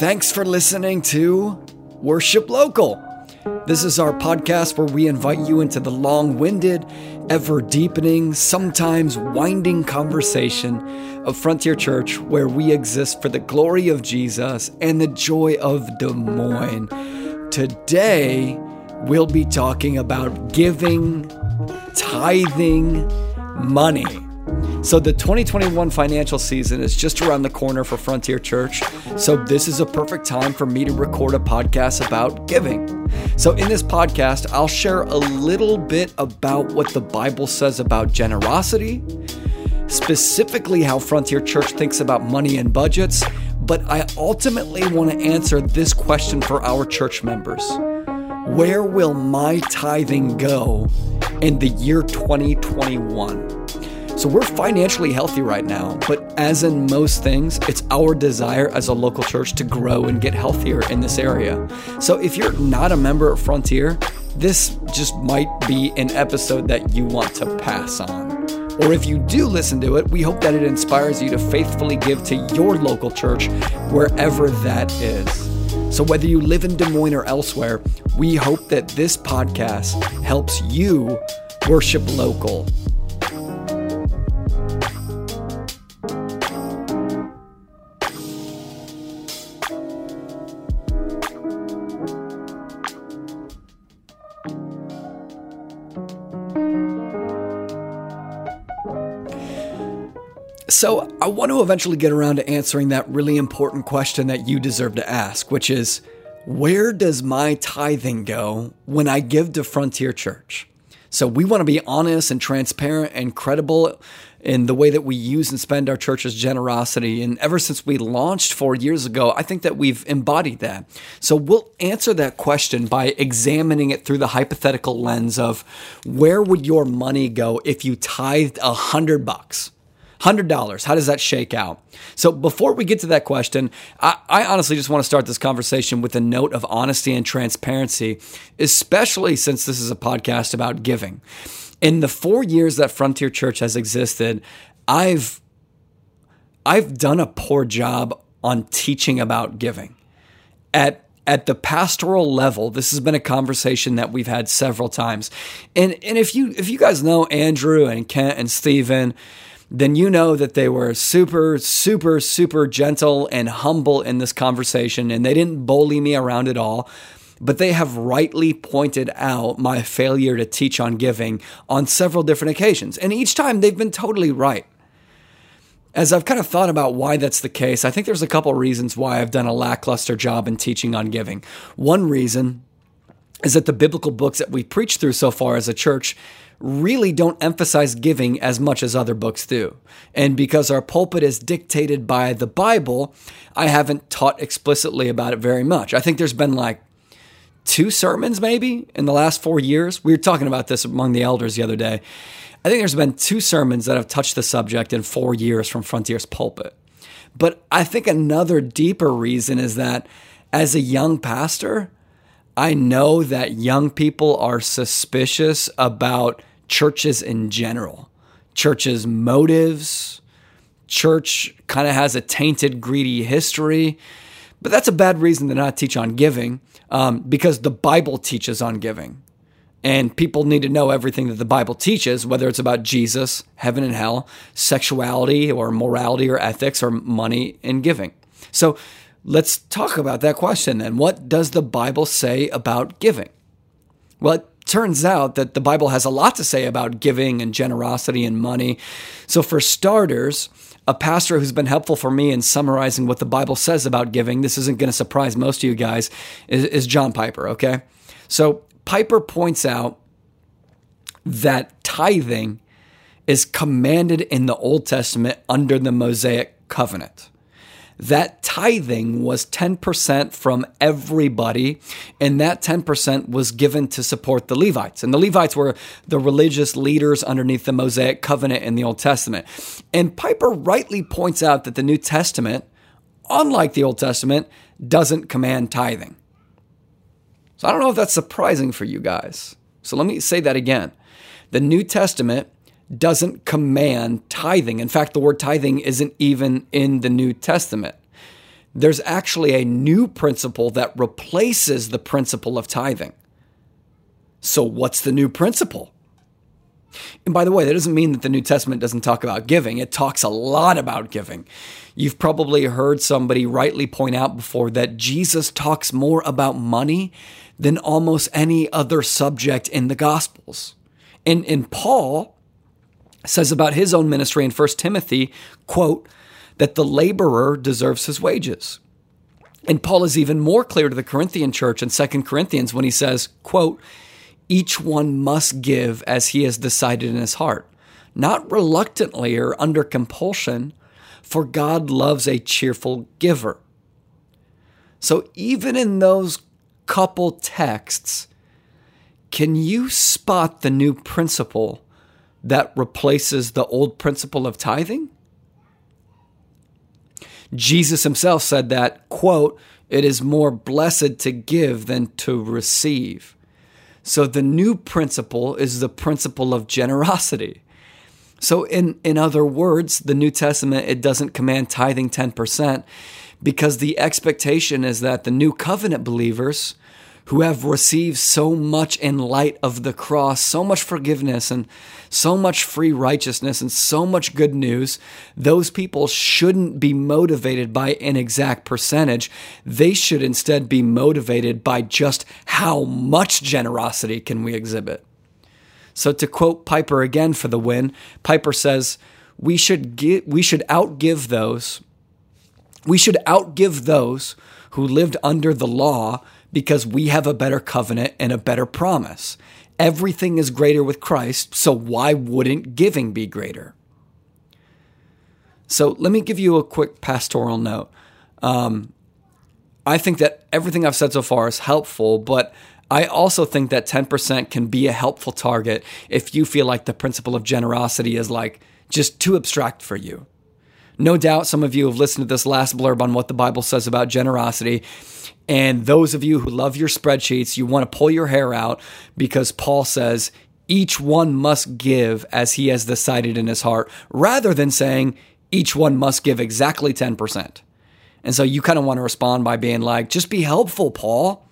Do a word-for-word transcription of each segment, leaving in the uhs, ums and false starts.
Thanks for listening to Worship Local. This is our podcast where we invite you into the long-winded, ever-deepening, sometimes winding conversation of Frontier Church, where we exist for the glory of Jesus and the joy of Des Moines. Today, we'll be talking about giving, tithing, money. So the twenty twenty-one financial season is just around the corner for Frontier Church, so this is a perfect time for me to record a podcast about giving. So in this podcast, I'll share a little bit about what the Bible says about generosity, specifically how Frontier Church thinks about money and budgets, but I ultimately want to answer this question for our church members. Where will my tithing go in the year twenty twenty-one? So we're financially healthy right now, but as in most things, it's our desire as a local church to grow and get healthier in this area. So if you're not a member of Frontier, this just might be an episode that you want to pass on. Or if you do listen to it, we hope that it inspires you to faithfully give to your local church wherever that is. So whether you live in Des Moines or elsewhere, we hope that this podcast helps you worship local. So I want to eventually get around to answering that really important question that you deserve to ask, which is, where does my tithing go when I give to Frontier Church? So we want to be honest and transparent and credible in the way that we use and spend our church's generosity. And ever since we launched four years ago, I think that we've embodied that. So we'll answer that question by examining it through the hypothetical lens of, where would your money go if you tithed a hundred bucks? one hundred dollars, how does that shake out? So before we get to that question, I, I honestly just want to start this conversation with a note of honesty and transparency, especially since this is a podcast about giving. In the four years that Frontier Church has existed, I've, I've done a poor job on teaching about giving. At At the pastoral level, this has been a conversation that we've had several times. And, and if you if you guys know Andrew and Kent and Stephen, then you know that they were super, super, super gentle and humble in this conversation, and they didn't bully me around at all, but they have rightly pointed out my failure to teach on giving on several different occasions, and each time they've been totally right. As I've kind of thought about why that's the case, I think there's a couple reasons why I've done a lackluster job in teaching on giving. One reason is that the biblical books that we preach through so far as a church really don't emphasize giving as much as other books do. And because our pulpit is dictated by the Bible, I haven't taught explicitly about it very much. I think there's been like two sermons maybe in the last four years. We were talking about this among the elders the other day. I think there's been two sermons that have touched the subject in four years from Frontier's pulpit. But I think another deeper reason is that as a young pastor, I know that young people are suspicious about churches in general, churches' motives. Church kind of has a tainted, greedy history, but that's a bad reason to not teach on giving, um, because the Bible teaches on giving, and people need to know everything that the Bible teaches, whether it's about Jesus, heaven and hell, sexuality or morality or ethics or money and giving. So let's talk about that question then. What does the Bible say about giving? Well, turns out that the Bible has a lot to say about giving and generosity and money. So for starters, a pastor who's been helpful for me in summarizing what the Bible says about giving, this isn't going to surprise most of you guys, is, is John Piper, okay? So Piper points out that tithing is commanded in the Old Testament under the Mosaic covenant. That tithing was ten percent from everybody, and that ten percent was given to support the Levites. And the Levites were the religious leaders underneath the Mosaic covenant in the Old Testament. And Piper rightly points out that the New Testament, unlike the Old Testament, doesn't command tithing. So I don't know if that's surprising for you guys. So let me say that again. The New Testament doesn't command tithing. In fact, the word tithing isn't even in the New Testament. there's actually a new principle that replaces the principle of tithing. So what's the new principle? And by the way, that doesn't mean that the New Testament doesn't talk about giving. It talks a lot about giving. You've probably heard somebody rightly point out before that Jesus talks more about money than almost any other subject in the Gospels. And, and Paul says about his own ministry in First Timothy, quote, that the laborer deserves his wages. And Paul is even more clear to the Corinthian church in Second Corinthians when he says, quote, each one must give as he has decided in his heart, not reluctantly or under compulsion, for God loves a cheerful giver. So even in those couple texts, can you spot the new principle that replaces the old principle of tithing? Jesus himself said that, quote, it is more blessed to give than to receive. So the new principle is the principle of generosity. So in, in other words, the New Testament, it doesn't command tithing ten percent because the expectation is that the new covenant believers who have received so much in light of the cross, so much forgiveness and so much free righteousness and so much good news, those people shouldn't be motivated by an exact percentage. They should instead be motivated by just how much generosity can we exhibit. So to quote Piper again for the win, Piper says, we should give, we should outgive those, we should outgive those who lived under the law because we have a better covenant and a better promise. Everything is greater with Christ, so why wouldn't giving be greater? So let me give you a quick pastoral note. Um, I think that everything I've said so far is helpful, but I also think that ten percent can be a helpful target if you feel like the principle of generosity is like just too abstract for you. No doubt some of you have listened to this last blurb on what the Bible says about generosity. And those of you who love your spreadsheets, you want to pull your hair out because Paul says, each one must give as he has decided in his heart, rather than saying, each one must give exactly ten percent. And so you kind of want to respond by being like, just be helpful, Paul.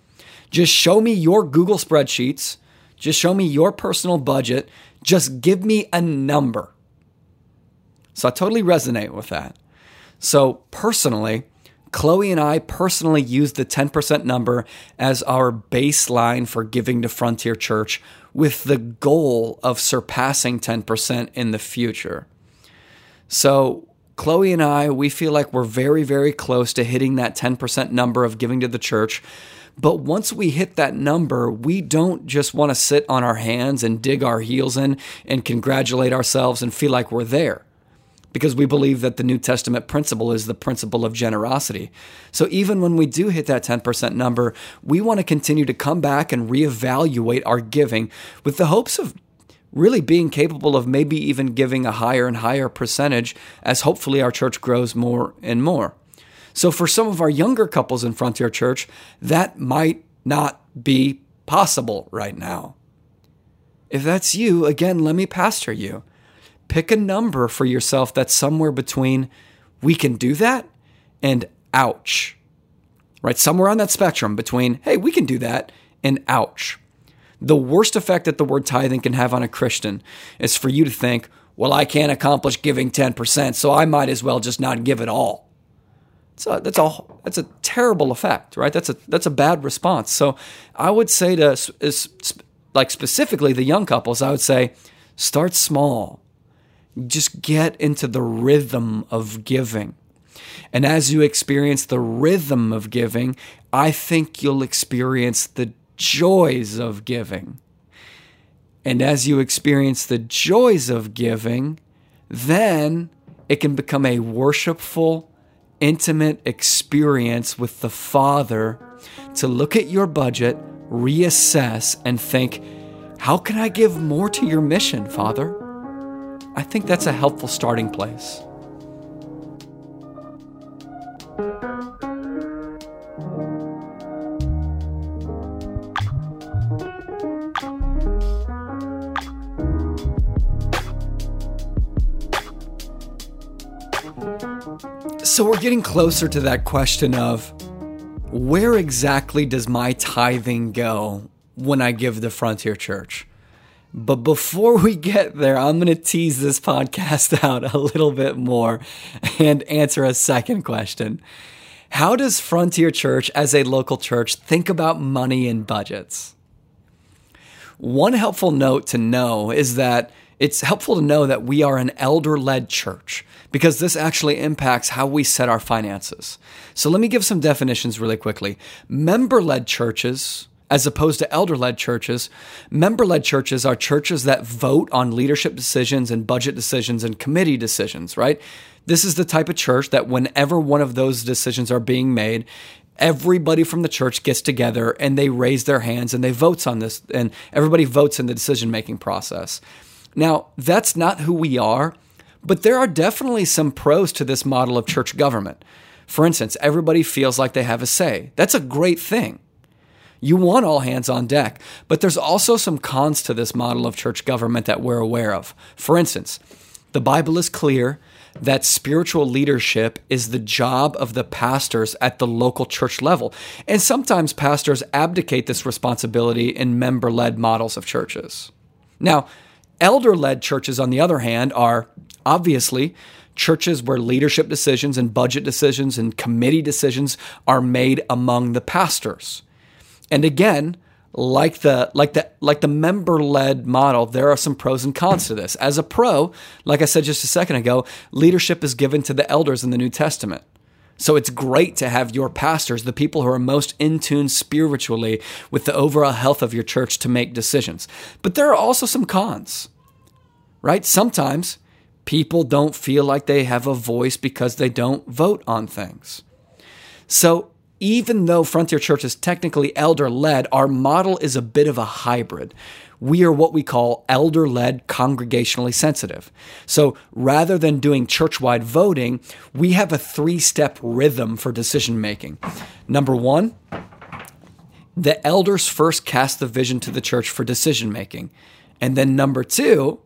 Just show me your Google spreadsheets. Just show me your personal budget. Just give me a number. So I totally resonate with that. So personally, Chloe and I personally use the ten percent number as our baseline for giving to Frontier Church with the goal of surpassing ten percent in the future. So Chloe and I, we feel like we're very, very close to hitting that ten percent number of giving to the church. But once we hit that number, we don't just want to sit on our hands and dig our heels in and congratulate ourselves and feel like we're there, because we believe that the New Testament principle is the principle of generosity. So even when we do hit that ten percent number, we want to continue to come back and reevaluate our giving with the hopes of really being capable of maybe even giving a higher and higher percentage as hopefully our church grows more and more. So for some of our younger couples in Frontier Church, that might not be possible right now. If that's you, again, let me pastor you. Pick a number for yourself that's somewhere between we can do that and ouch, right? Somewhere on that spectrum between, hey, we can do that and ouch. The worst effect that the word tithing can have on a Christian is for you to think, well, I can't accomplish giving ten percent, so I might as well just not give at all. So that's a, that's a terrible effect, right? That's a, that's a bad response. So I would say to, is, like specifically the young couples, I would say, start small. Just get into the rhythm of giving. And as you experience the rhythm of giving, I think you'll experience the joys of giving. And as you experience the joys of giving, then it can become a worshipful, intimate experience with the Father to look at your budget, reassess, and think, how can I give more to your mission, Father? I think that's a helpful starting place. So we're getting closer to that question of, where exactly does my tithing go when I give to Frontier Church? But before we get there, I'm going to tease this podcast out a little bit more and answer a second question. How does Frontier Church as a local church think about money and budgets? One helpful note to know is that it's helpful to know that we are an elder-led church, because this actually impacts how we set our finances. So let me give some definitions really quickly. Member-led churches, as opposed to elder-led churches, member-led churches are churches that vote on leadership decisions and budget decisions and committee decisions, right? This is the type of church that whenever one of those decisions are being made, everybody from the church gets together and they raise their hands and they votes on this, and everybody votes in the decision-making process. Now, that's not who we are, but there are definitely some pros to this model of church government. For instance, everybody feels like they have a say. That's a great thing. You want all hands on deck, but there's also some cons to this model of church government that we're aware of. For instance, the Bible is clear that spiritual leadership is the job of the pastors at the local church level, and sometimes pastors abdicate this responsibility in member-led models of churches. Now, elder-led churches, on the other hand, are obviously churches where leadership decisions and budget decisions and committee decisions are made among the pastors. And again, like the like the like the member-led model, there are some pros and cons to this. As a pro, like I said just a second ago, leadership is given to the elders in the New Testament. So it's great to have your pastors, the people who are most in tune spiritually with the overall health of your church, to make decisions. But there are also some cons, right? Sometimes people don't feel like they have a voice because they don't vote on things. So even though Frontier Church is technically elder-led, our model is a bit of a hybrid. We are what we call elder-led, congregationally sensitive. So rather than doing church-wide voting, we have a three-step rhythm for decision-making. Number one, the elders first cast the vision to the church for decision-making. And then number two,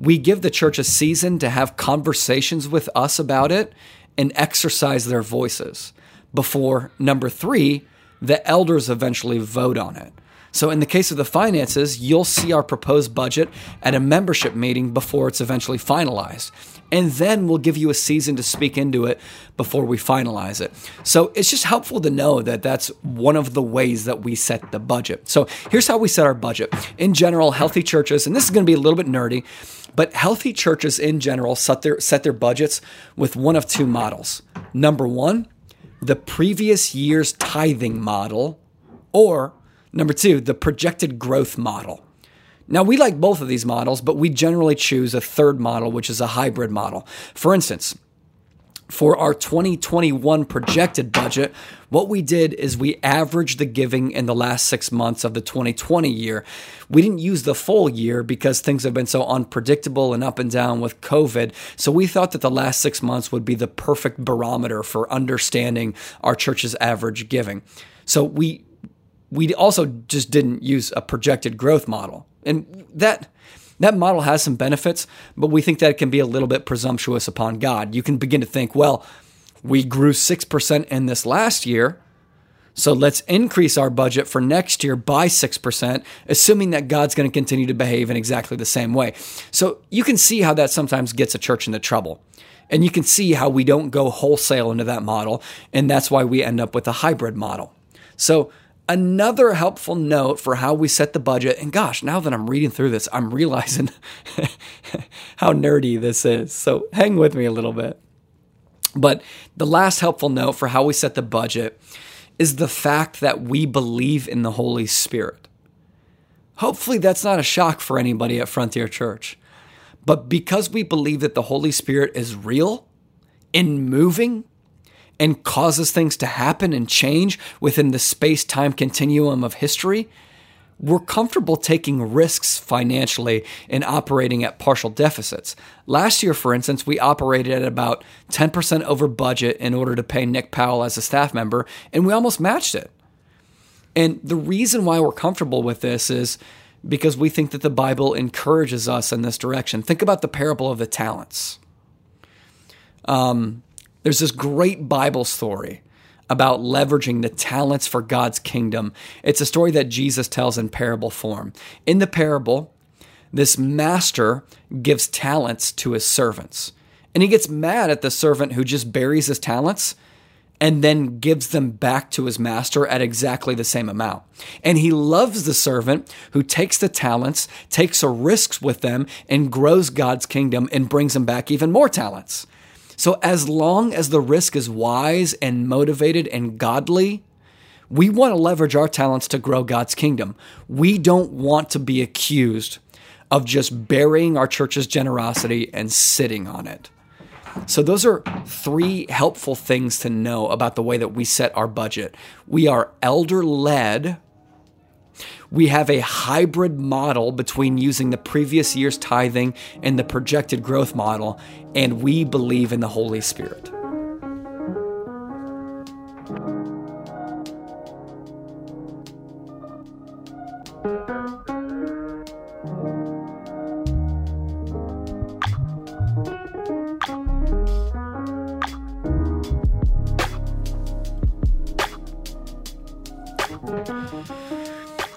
we give the church a season to have conversations with us about it and exercise their voices. Before, number three, the elders eventually vote on it. So in the case of the finances, you'll see our proposed budget at a membership meeting before it's eventually finalized. And then we'll give you a season to speak into it before we finalize it. So it's just helpful to know that that's one of the ways that we set the budget. So here's how we set our budget. In general, healthy churches, and this is going to be a little bit nerdy, but healthy churches in general set their, set their budgets with one of two models. Number one, the previous year's tithing model, or number two, the projected growth model. Now, we like both of these models, but we generally choose a third model, which is a hybrid model. For instance, for our twenty twenty-one projected budget, what we did is we averaged the giving in the last six months of the twenty twenty year. We didn't use the full year because things have been so unpredictable and up and down with COVID. So we thought that the last six months would be the perfect barometer for understanding our church's average giving. So we we also just didn't use a projected growth model. And that... That model has some benefits, but we think that it can be a little bit presumptuous upon God. You can begin to think, well, we grew six percent in this last year, so let's increase our budget for next year by six percent, assuming that God's going to continue to behave in exactly the same way. So you can see how that sometimes gets a church into trouble. And you can see how we don't go wholesale into that model, and that's why we end up with a hybrid model. So another helpful note for how we set the budget, and gosh, now that I'm reading through this, I'm realizing how nerdy this is. So hang with me a little bit. But the last helpful note for how we set the budget is the fact that we believe in the Holy Spirit. Hopefully that's not a shock for anybody at Frontier Church. But because we believe that the Holy Spirit is real and moving, and causes things to happen and change within the space-time continuum of history, we're comfortable taking risks financially and operating at partial deficits. Last year, for instance, we operated at about ten percent over budget in order to pay Nick Powell as a staff member, and we almost matched it. And the reason why we're comfortable with this is because we think that the Bible encourages us in this direction. Think about the parable of the talents. Um... There's this great Bible story about leveraging the talents for God's kingdom. It's a story that Jesus tells in parable form. In the parable, this master gives talents to his servants, and he gets mad at the servant who just buries his talents and then gives them back to his master at exactly the same amount. And he loves the servant who takes the talents, takes a risk with them, and grows God's kingdom and brings him back even more talents. So as long as the risk is wise and motivated and godly, we want to leverage our talents to grow God's kingdom. We don't want to be accused of just burying our church's generosity and sitting on it. So those are three helpful things to know about the way that we set our budget. We are elder-led. We have a hybrid model between using the previous year's tithing and the projected growth model, and we believe in the Holy Spirit.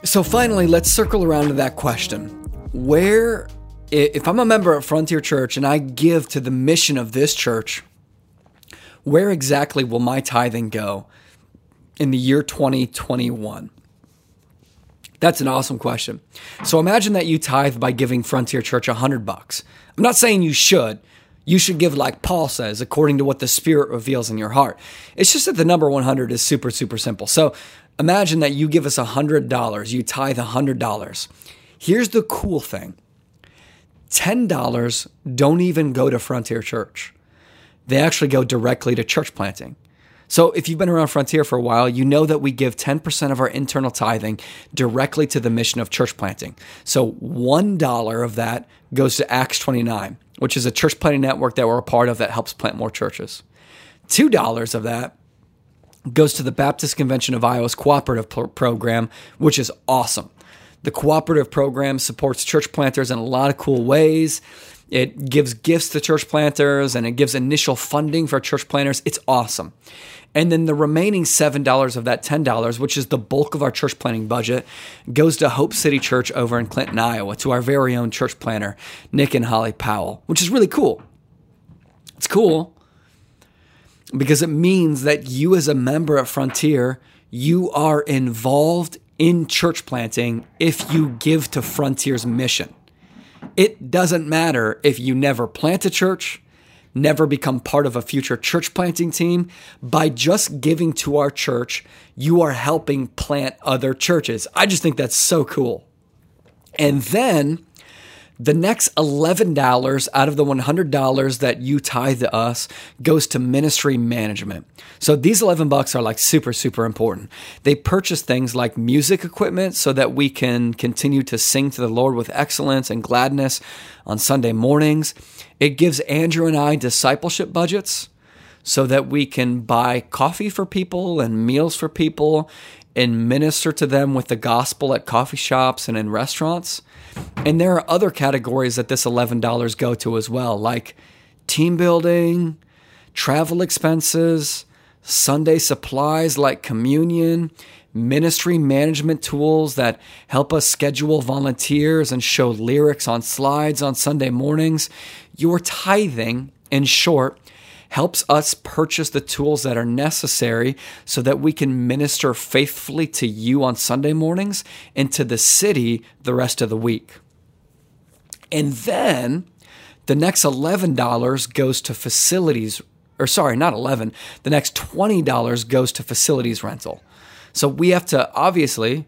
So finally, let's circle around to that question. Where, if I'm a member at Frontier Church and I give to the mission of this church, where exactly will my tithing go in the year twenty twenty-one? That's an awesome question. So imagine that you tithe by giving Frontier Church one hundred bucks. I'm not saying you should. You should give like Paul says, according to what the Spirit reveals in your heart. It's just that the number one hundred is super, super simple. So imagine that you give us one hundred dollars, you tithe one hundred dollars. Here's the cool thing. ten dollars don't even go to Frontier Church. They actually go directly to church planting. So if you've been around Frontier for a while, you know that we give ten percent of our internal tithing directly to the mission of church planting. So one dollar of that goes to Acts twenty-nine, which is a church planting network that we're a part of that helps plant more churches. two dollars of that goes to the Baptist Convention of Iowa's cooperative pro- program, which is awesome. The cooperative program supports church planters in a lot of cool ways. It gives gifts to church planters, and it gives initial funding for church planters. It's awesome. And then the remaining seven dollars of that ten dollars, which is the bulk of our church planting budget, goes to Hope City Church over in Clinton, Iowa, to our very own church planter, Nick and Holly Powell, which is really cool. It's cool. Because it means that you as a member at Frontier, you are involved in church planting if you give to Frontier's mission. It doesn't matter if you never plant a church, never become part of a future church planting team. By just giving to our church, you are helping plant other churches. I just think that's so cool. And then the next eleven dollars out of the one hundred dollars that you tithe to us goes to ministry management. So these eleven bucks are like super, super important. They purchase things like music equipment so that we can continue to sing to the Lord with excellence and gladness on Sunday mornings. It gives Andrew and I discipleship budgets so that we can buy coffee for people and meals for people and minister to them with the gospel at coffee shops and in restaurants. And there are other categories that this eleven dollars go to as well, like team building, travel expenses, Sunday supplies like communion, ministry management tools that help us schedule volunteers and show lyrics on slides on Sunday mornings. Your tithing, in short, helps us purchase the tools that are necessary so that we can minister faithfully to you on Sunday mornings and to the city the rest of the week. And then the next eleven dollars goes to facilities, or sorry, not eleven, the next twenty dollars goes to facilities rental. So we have to, obviously,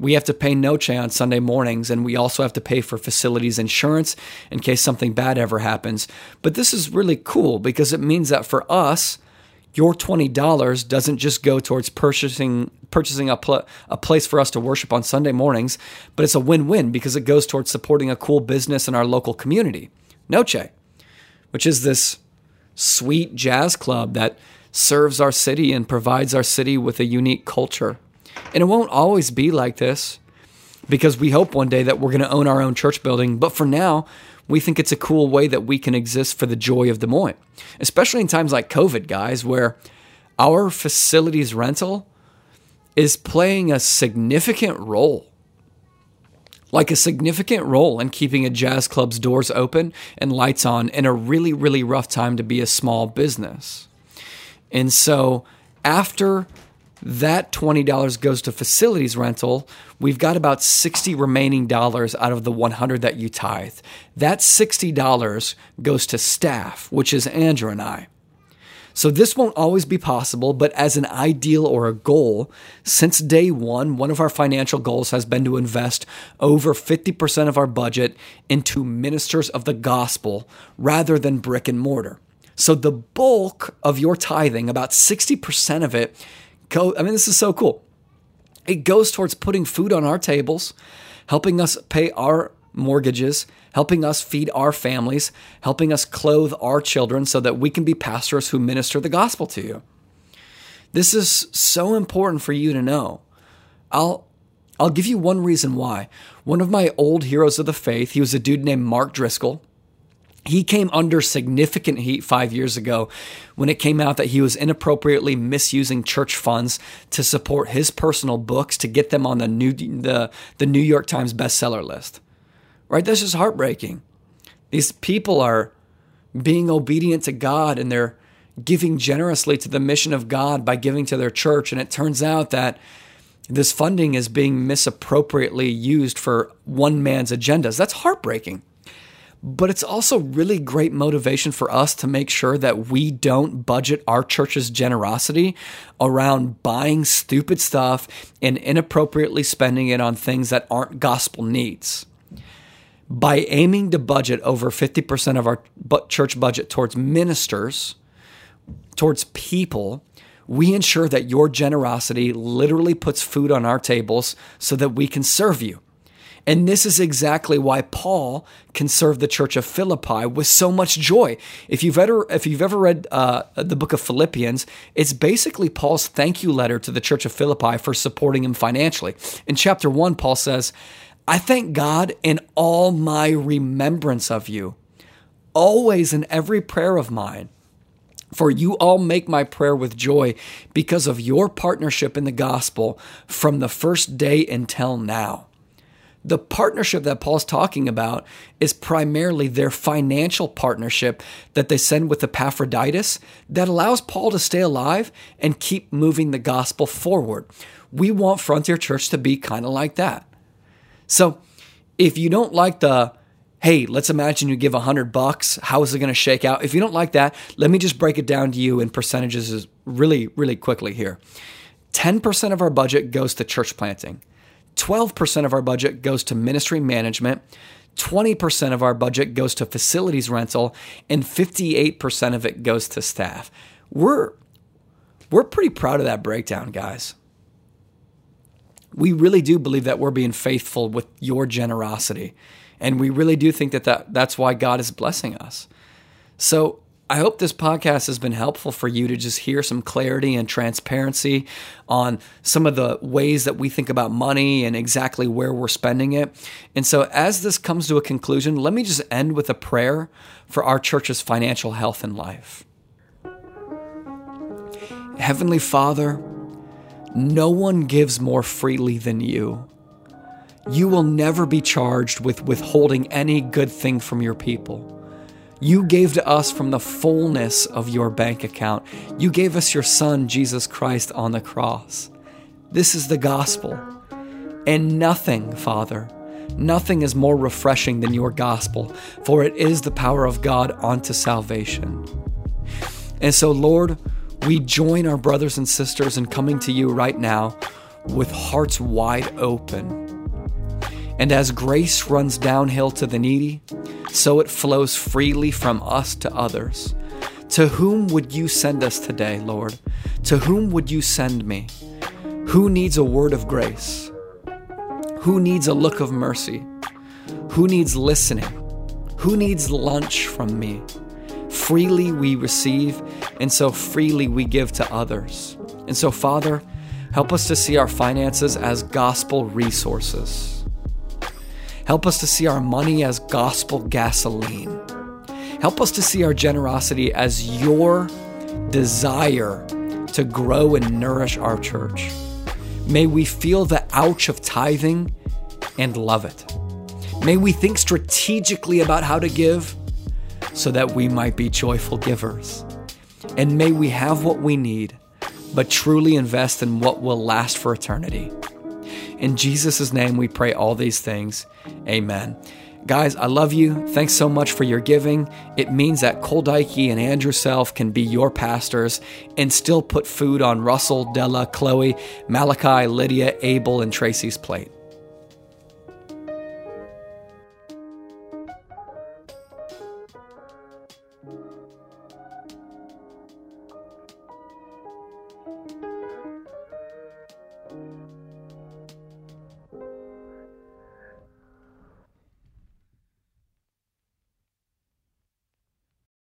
we have to pay Noche on Sunday mornings, and we also have to pay for facilities insurance in case something bad ever happens. But this is really cool because it means that for us, your twenty dollars doesn't just go towards purchasing purchasing a, pl- a place for us to worship on Sunday mornings, but it's a win-win because it goes towards supporting a cool business in our local community, Noche, which is this sweet jazz club that serves our city and provides our city with a unique culture. And it won't always be like this because we hope one day that we're going to own our own church building. But for now, We think it's a cool way that we can exist for the joy of Des Moines, especially in times like COVID, guys, where our facilities rental is playing a significant role, like a significant role in keeping a jazz club's doors open and lights on in a really, really rough time to be a small business. And so after that twenty dollars goes to facilities rental, we've got about sixty remaining dollars out of the one hundred that you tithe. That sixty dollars goes to staff, which is Andrew and I. So this won't always be possible, but as an ideal or a goal, since day one, one of our financial goals has been to invest over fifty percent of our budget into ministers of the gospel rather than brick and mortar. So the bulk of your tithing, about sixty percent of it, go, I mean, this is so cool. It goes towards putting food on our tables, helping us pay our mortgages, helping us feed our families, helping us clothe our children so that we can be pastors who minister the gospel to you. This is so important for you to know. I'll I'll give you one reason why. One of my old heroes of the faith, he was a dude named Mark Driscoll. He came under significant heat five years ago when it came out that he was inappropriately misusing church funds to support his personal books to get them on the New, the, the New York Times bestseller list. Right? That's just heartbreaking. These people are being obedient to God and they're giving generously to the mission of God by giving to their church. And it turns out that this funding is being misappropriately used for one man's agendas. That's heartbreaking. But it's also really great motivation for us to make sure that we don't budget our church's generosity around buying stupid stuff and inappropriately spending it on things that aren't gospel needs. By aiming to budget over fifty percent of our church budget towards ministers, towards people, we ensure that your generosity literally puts food on our tables so that we can serve you. And this is exactly why Paul can serve the church of Philippi with so much joy. If you've ever, if you've ever read uh, the book of Philippians, it's basically Paul's thank you letter to the church of Philippi for supporting him financially. In chapter one, Paul says, I thank God in all my remembrance of you, always in every prayer of mine, for you all make my prayer with joy because of your partnership in the gospel from the first day until now. The partnership that Paul's talking about is primarily their financial partnership that they send with Epaphroditus that allows Paul to stay alive and keep moving the gospel forward. We want Frontier Church to be kind of like that. So if you don't like the, hey, let's imagine you give a hundred bucks, how is it going to shake out? If you don't like that, let me just break it down to you in percentages really, really quickly here. ten percent of our budget goes to church planting. twelve percent of our budget goes to ministry management. twenty percent of our budget goes to facilities rental. And fifty-eight percent of it goes to staff. We're, we're pretty proud of that breakdown, guys. We really do believe that we're being faithful with your generosity. And we really do think that, that that's why God is blessing us. So I hope this podcast has been helpful for you to just hear some clarity and transparency on some of the ways that we think about money and exactly where we're spending it. And so as this comes to a conclusion, let me just end with a prayer for our church's financial health and life. Heavenly Father, no one gives more freely than you. You will never be charged with withholding any good thing from your people. You gave to us from the fullness of your bank account. You gave us your Son, Jesus Christ, on the cross. This is the gospel. And nothing, Father, nothing is more refreshing than your gospel, for it is the power of God unto salvation. And so, Lord, we join our brothers and sisters in coming to you right now with hearts wide open. And as grace runs downhill to the needy, so it flows freely from us to others. To whom would you send us today, Lord? To whom would you send me? Who needs a word of grace? Who needs a look of mercy? Who needs listening? Who needs lunch from me? Freely we receive, and so freely we give to others. And so, Father, help us to see our finances as gospel resources. Help us to see our money as gospel gasoline. Help us to see our generosity as your desire to grow and nourish our church. May we feel the ouch of tithing and love it. May we think strategically about how to give so that we might be joyful givers. And may we have what we need, but truly invest in what will last for eternity. In Jesus' name we pray all these things. Amen. Guys, I love you. Thanks so much for your giving. It means that Cole Dykey and Andrew Self can be your pastors and still put food on Russell, Della, Chloe, Malachi, Lydia, Abel, and Tracy's plate.